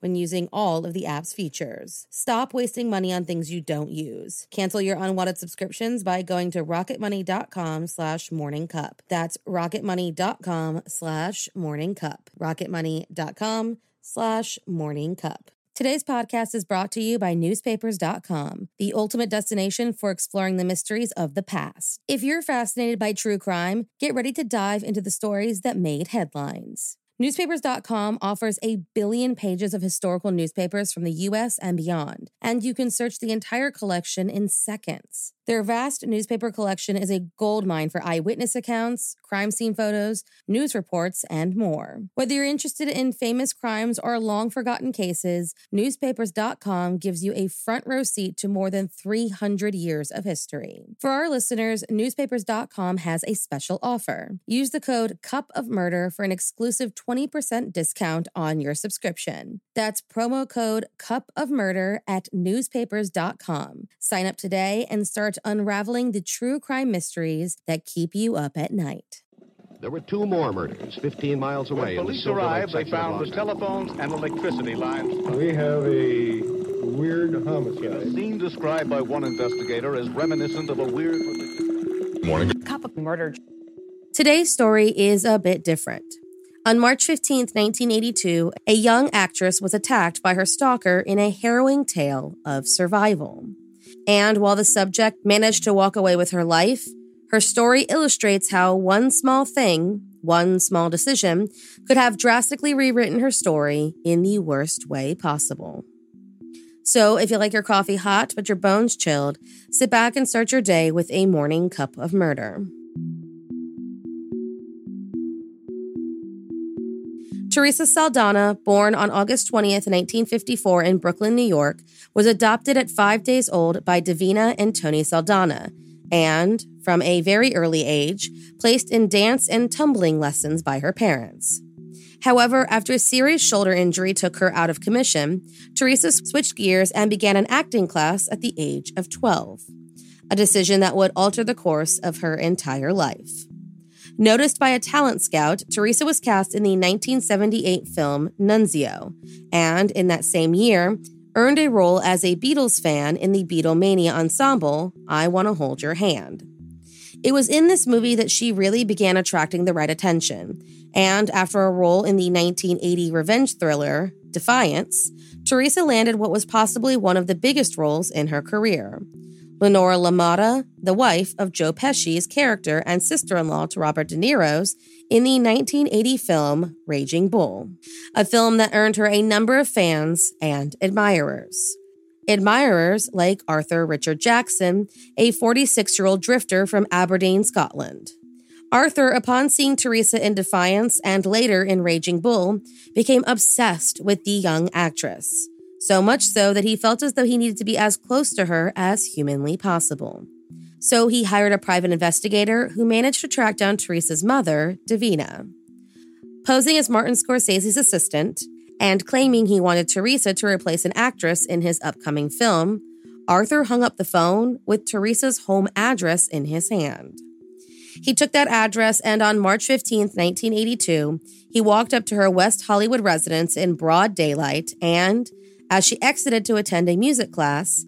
when using all of the app's features. Stop wasting money on things you don't use. Cancel your unwanted subscriptions by going to rocketmoney.com/morningcup. That's rocketmoney.com/morningcup. rocketmoney.com/morningcup. Today's podcast is brought to you by Newspapers.com, the ultimate destination for exploring the mysteries of the past. If you're fascinated by true crime, get ready to dive into the stories that made headlines. Newspapers.com offers a billion pages of historical newspapers from the U.S. and beyond, and you can search the entire collection in seconds. Their vast newspaper collection is a goldmine for eyewitness accounts, crime scene photos, news reports, and more. Whether you're interested in famous crimes or long-forgotten cases, Newspapers.com gives you a front-row seat to more than 300 years of history. For our listeners, Newspapers.com has a special offer. Use the code CUPOFMURDER for an exclusive 20% discount on your subscription. That's promo code CUPOFMURDER at Newspapers.com. Sign up today and start unraveling the true crime mysteries that keep you up at night. There were two more murders 15 miles away. When police arrived, they found the telephones and electricity lines. We have a weird homicide. A scene described by one investigator as reminiscent of a weird... Morning Cup of Murder. Today's story is a bit different. On March 15, 1982, a young actress was attacked by her stalker in a harrowing tale of survival. And while the subject managed to walk away with her life, her story illustrates how one small thing, one small decision, could have drastically rewritten her story in the worst way possible. So if you like your coffee hot but your bones chilled, sit back and start your day with a morning cup of murder. Teresa Saldana, born on August 20th, 1954 in Brooklyn, New York, was adopted at 5 days old by Davina and Tony Saldana and, from a very early age, placed in dance and tumbling lessons by her parents. However, after a serious shoulder injury took her out of commission, Teresa switched gears and began an acting class at the age of 12, a decision that would alter the course of her entire life. Noticed by a talent scout, Teresa was cast in the 1978 film Nunzio, and in that same year, earned a role as a Beatles fan in the Beatlemania ensemble, I Wanna Hold Your Hand. It was in this movie that she really began attracting the right attention, and after a role in the 1980 revenge thriller, Defiance, Teresa landed what was possibly one of the biggest roles in her career. Lenora LaMotta, the wife of Joe Pesci's character and sister-in-law to Robert De Niro's, in the 1980 film Raging Bull, a film that earned her a number of fans and admirers. Admirers like Arthur Richard Jackson, a 46-year-old drifter from Aberdeen, Scotland. Arthur, upon seeing Teresa in Defiance and later in Raging Bull, became obsessed with the young actress. So much so that he felt as though he needed to be as close to her as humanly possible. So he hired a private investigator who managed to track down Teresa's mother, Davina. Posing as Martin Scorsese's assistant and claiming he wanted Teresa to replace an actress in his upcoming film, Arthur hung up the phone with Teresa's home address in his hand. He took that address, and on March 15th, 1982, he walked up to her West Hollywood residence in broad daylight and, as she exited to attend a music class,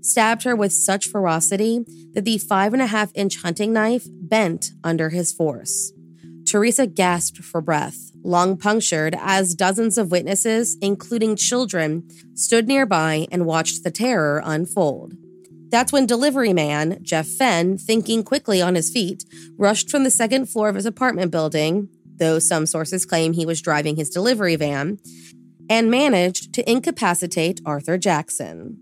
stabbed her with such ferocity that the 5.5-inch hunting knife bent under his force. Teresa gasped for breath, lung punctured, as dozens of witnesses, including children, stood nearby and watched the terror unfold. That's when delivery man, Jeff Fenn, thinking quickly on his feet, rushed from the second floor of his apartment building, though some sources claim he was driving his delivery van, and managed to incapacitate Arthur Jackson.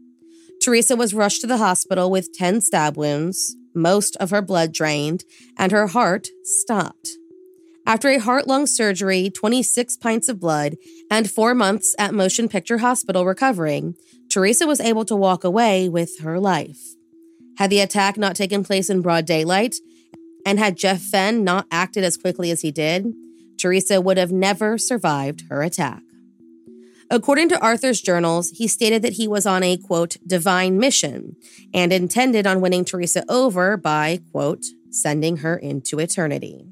Teresa was rushed to the hospital with 10 stab wounds, most of her blood drained, and her heart stopped. After a heart-lung surgery, 26 pints of blood, and 4 months at Motion Picture Hospital recovering, Teresa was able to walk away with her life. Had the attack not taken place in broad daylight, and had Jeff Fenn not acted as quickly as he did, Teresa would have never survived her attack. According to Arthur's journals, he stated that he was on a, quote, divine mission, and intended on winning Teresa over by, quote, sending her into eternity.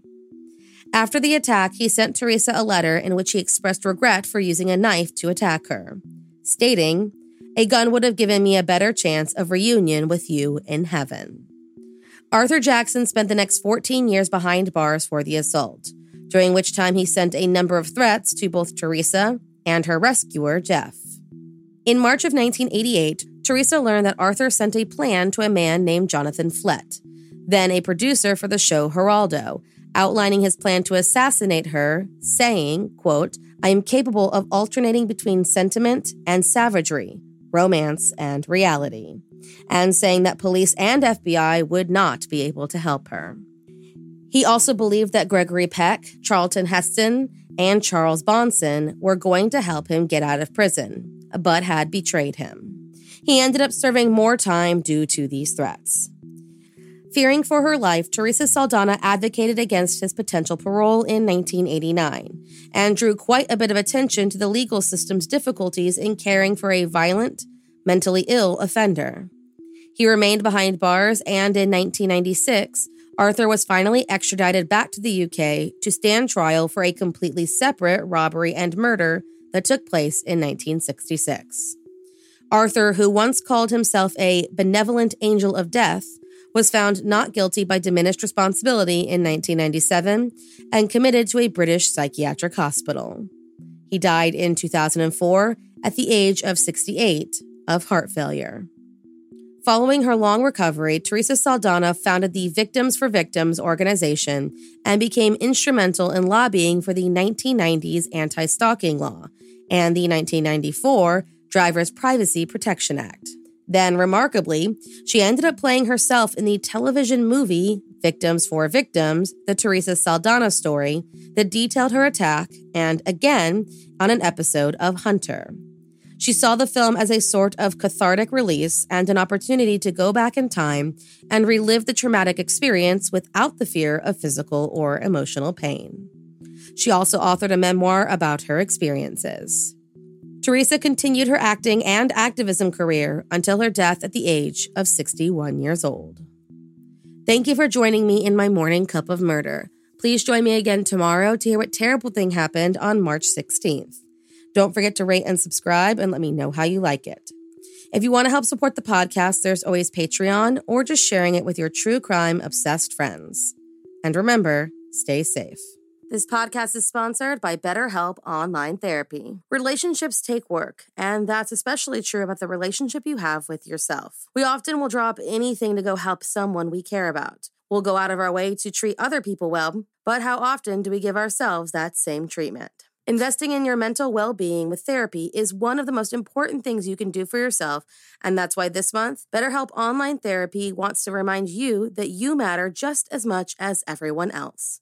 After the attack, he sent Teresa a letter in which he expressed regret for using a knife to attack her, stating, "A gun would have given me a better chance of reunion with you in heaven." Arthur Jackson spent the next 14 years behind bars for the assault, during which time he sent a number of threats to both Teresa and her rescuer, Jeff. In March of 1988, Teresa learned that Arthur sent a plan to a man named Jonathan Flett, then a producer for the show Geraldo, outlining his plan to assassinate her, saying, quote, "I am capable of alternating between sentiment and savagery, romance and reality," and saying that police and FBI would not be able to help her. He also believed that Gregory Peck, Charlton Heston, and Charles Bronson were going to help him get out of prison, but had betrayed him. He ended up serving more time due to these threats. Fearing for her life, Teresa Saldana advocated against his potential parole in 1989 and drew quite a bit of attention to the legal system's difficulties in caring for a violent, mentally ill offender. He remained behind bars, and in 1996, Arthur was finally extradited back to the UK to stand trial for a completely separate robbery and murder that took place in 1966. Arthur, who once called himself a benevolent angel of death, was found not guilty by diminished responsibility in 1997 and committed to a British psychiatric hospital. He died in 2004 at the age of 68 of heart failure. Following her long recovery, Teresa Saldana founded the Victims for Victims organization and became instrumental in lobbying for the 1990s anti-stalking law and the 1994 Driver's Privacy Protection Act. Then, remarkably, she ended up playing herself in the television movie Victims for Victims, The Teresa Saldana Story, that detailed her attack, and again on an episode of Hunter. She saw the film as a sort of cathartic release and an opportunity to go back in time and relive the traumatic experience without the fear of physical or emotional pain. She also authored a memoir about her experiences. Teresa continued her acting and activism career until her death at the age of 61 years old. Thank you for joining me in my morning cup of murder. Please join me again tomorrow to hear what terrible thing happened on March 16th. Don't forget to rate and subscribe and let me know how you like it. If you want to help support the podcast, there's always Patreon or just sharing it with your true crime obsessed friends. And remember, stay safe. This podcast is sponsored by BetterHelp Online Therapy. Relationships take work, and that's especially true about the relationship you have with yourself. We often will drop anything to go help someone we care about. We'll go out of our way to treat other people well, but how often do we give ourselves that same treatment? Investing in your mental well-being with therapy is one of the most important things you can do for yourself, and that's why this month, BetterHelp Online Therapy wants to remind you that you matter just as much as everyone else.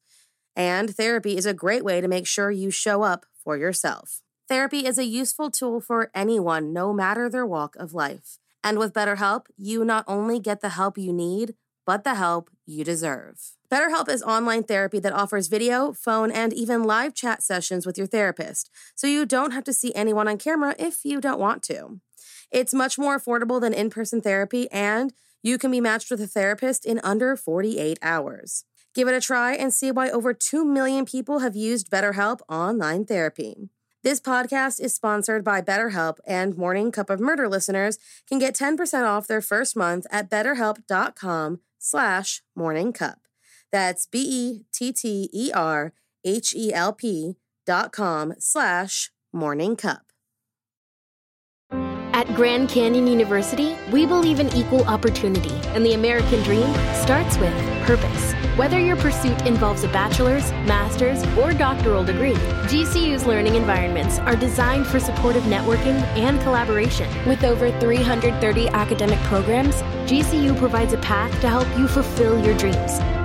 And therapy is a great way to make sure you show up for yourself. Therapy is a useful tool for anyone, no matter their walk of life. And with BetterHelp, you not only get the help you need, but the help you deserve. BetterHelp is online therapy that offers video, phone, and even live chat sessions with your therapist, so you don't have to see anyone on camera if you don't want to. It's much more affordable than in-person therapy, and you can be matched with a therapist in under 48 hours. Give it a try and see why over 2 million people have used BetterHelp online therapy. This podcast is sponsored by BetterHelp, and Morning Cup of Murder listeners can get 10% off their first month at betterhelp.com/morningcup. That's BetterHelp.com/morningcup. At Grand Canyon University, we believe in equal opportunity, and the American dream starts with purpose. Whether your pursuit involves a bachelor's, master's, or doctoral degree, GCU's learning environments are designed for supportive networking and collaboration. With over 330 academic programs, GCU provides a path to help you fulfill your dreams.